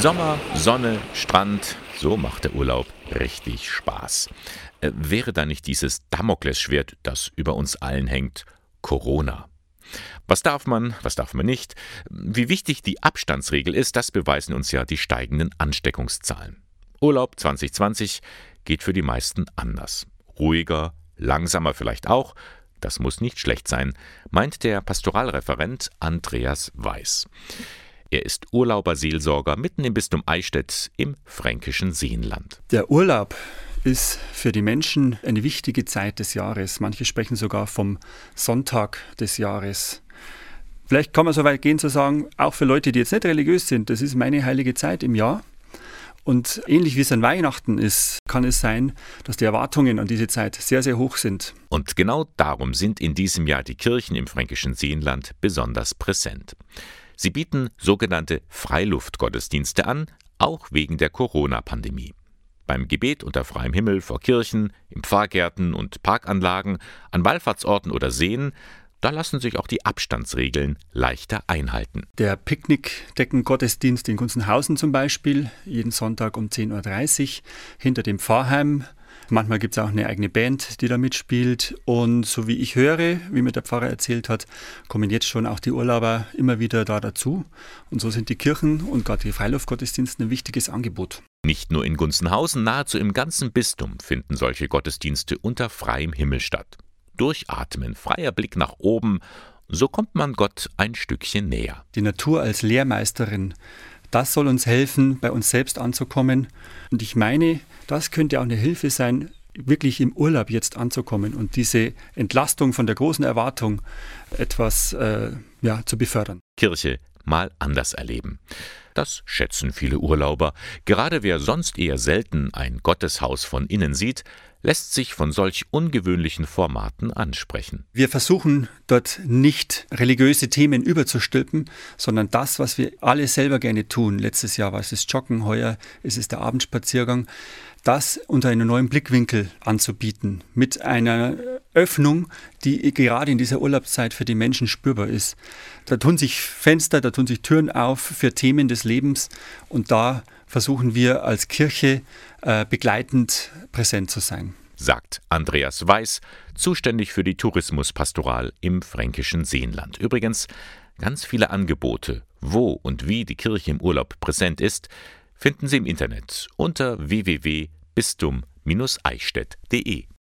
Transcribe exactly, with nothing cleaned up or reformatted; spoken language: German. Sommer, Sonne, Strand, so macht der Urlaub richtig Spaß. Äh, wäre da nicht dieses Damoklesschwert, das über uns allen hängt, Corona? Was darf man, was darf man nicht? Wie wichtig die Abstandsregel ist, das beweisen uns ja die steigenden Ansteckungszahlen. Urlaub zwanzig zwanzig geht für die meisten anders. Ruhiger, langsamer vielleicht auch. Das muss nicht schlecht sein, meint der Pastoralreferent Andreas Weiß. Er ist Urlauberseelsorger mitten im Bistum Eichstätt im fränkischen Seenland. Der Urlaub ist für die Menschen eine wichtige Zeit des Jahres. Manche sprechen sogar vom Sonntag des Jahres. Vielleicht kann man so weit gehen zu sagen, auch für Leute, die jetzt nicht religiös sind, das ist meine heilige Zeit im Jahr. Und ähnlich wie es an Weihnachten ist, kann es sein, dass die Erwartungen an diese Zeit sehr, sehr hoch sind. Und genau darum sind in diesem Jahr die Kirchen im fränkischen Seenland besonders präsent. Sie bieten sogenannte Freiluftgottesdienste an, auch wegen der Corona-Pandemie. Beim Gebet unter freiem Himmel vor Kirchen, in Pfarrgärten und Parkanlagen, an Wallfahrtsorten oder Seen, da lassen sich auch die Abstandsregeln leichter einhalten. Der Picknickdeckengottesdienst in Gunzenhausen zum Beispiel, jeden Sonntag um zehn Uhr dreißig, hinter dem Pfarrheim. Manchmal gibt es auch eine eigene Band, die da mitspielt. Und so wie ich höre, wie mir der Pfarrer erzählt hat, kommen jetzt schon auch die Urlauber immer wieder da dazu. Und so sind die Kirchen und gerade die Freiluftgottesdienste ein wichtiges Angebot. Nicht nur in Gunzenhausen, nahezu im ganzen Bistum finden solche Gottesdienste unter freiem Himmel statt. Durchatmen, freier Blick nach oben, so kommt man Gott ein Stückchen näher. Die Natur als Lehrmeisterin, das soll uns helfen, bei uns selbst anzukommen. Und ich meine, das könnte auch eine Hilfe sein, wirklich im Urlaub jetzt anzukommen und diese Entlastung von der großen Erwartung etwas äh, ja, zu befördern. Kirche mal anders erleben. Das schätzen viele Urlauber. Gerade wer sonst eher selten ein Gotteshaus von innen sieht, lässt sich von solch ungewöhnlichen Formaten ansprechen. Wir versuchen dort nicht religiöse Themen überzustülpen, sondern das, was wir alle selber gerne tun. Letztes Jahr war es das Joggen, heuer ist es der Abendspaziergang. Das unter einem neuen Blickwinkel anzubieten, mit einer Öffnung, die gerade in dieser Urlaubszeit für die Menschen spürbar ist. Da tun sich Fenster, da tun sich Türen auf für Themen des Lebens und da versuchen wir als Kirche äh, begleitend präsent zu sein. Sagt Andreas Weiß, zuständig für die Tourismuspastoral im fränkischen Seenland. Übrigens, ganz viele Angebote, wo und wie die Kirche im Urlaub präsent ist, finden Sie im Internet unter w w w punkt bistum Bindestrich eichstätt punkt d e.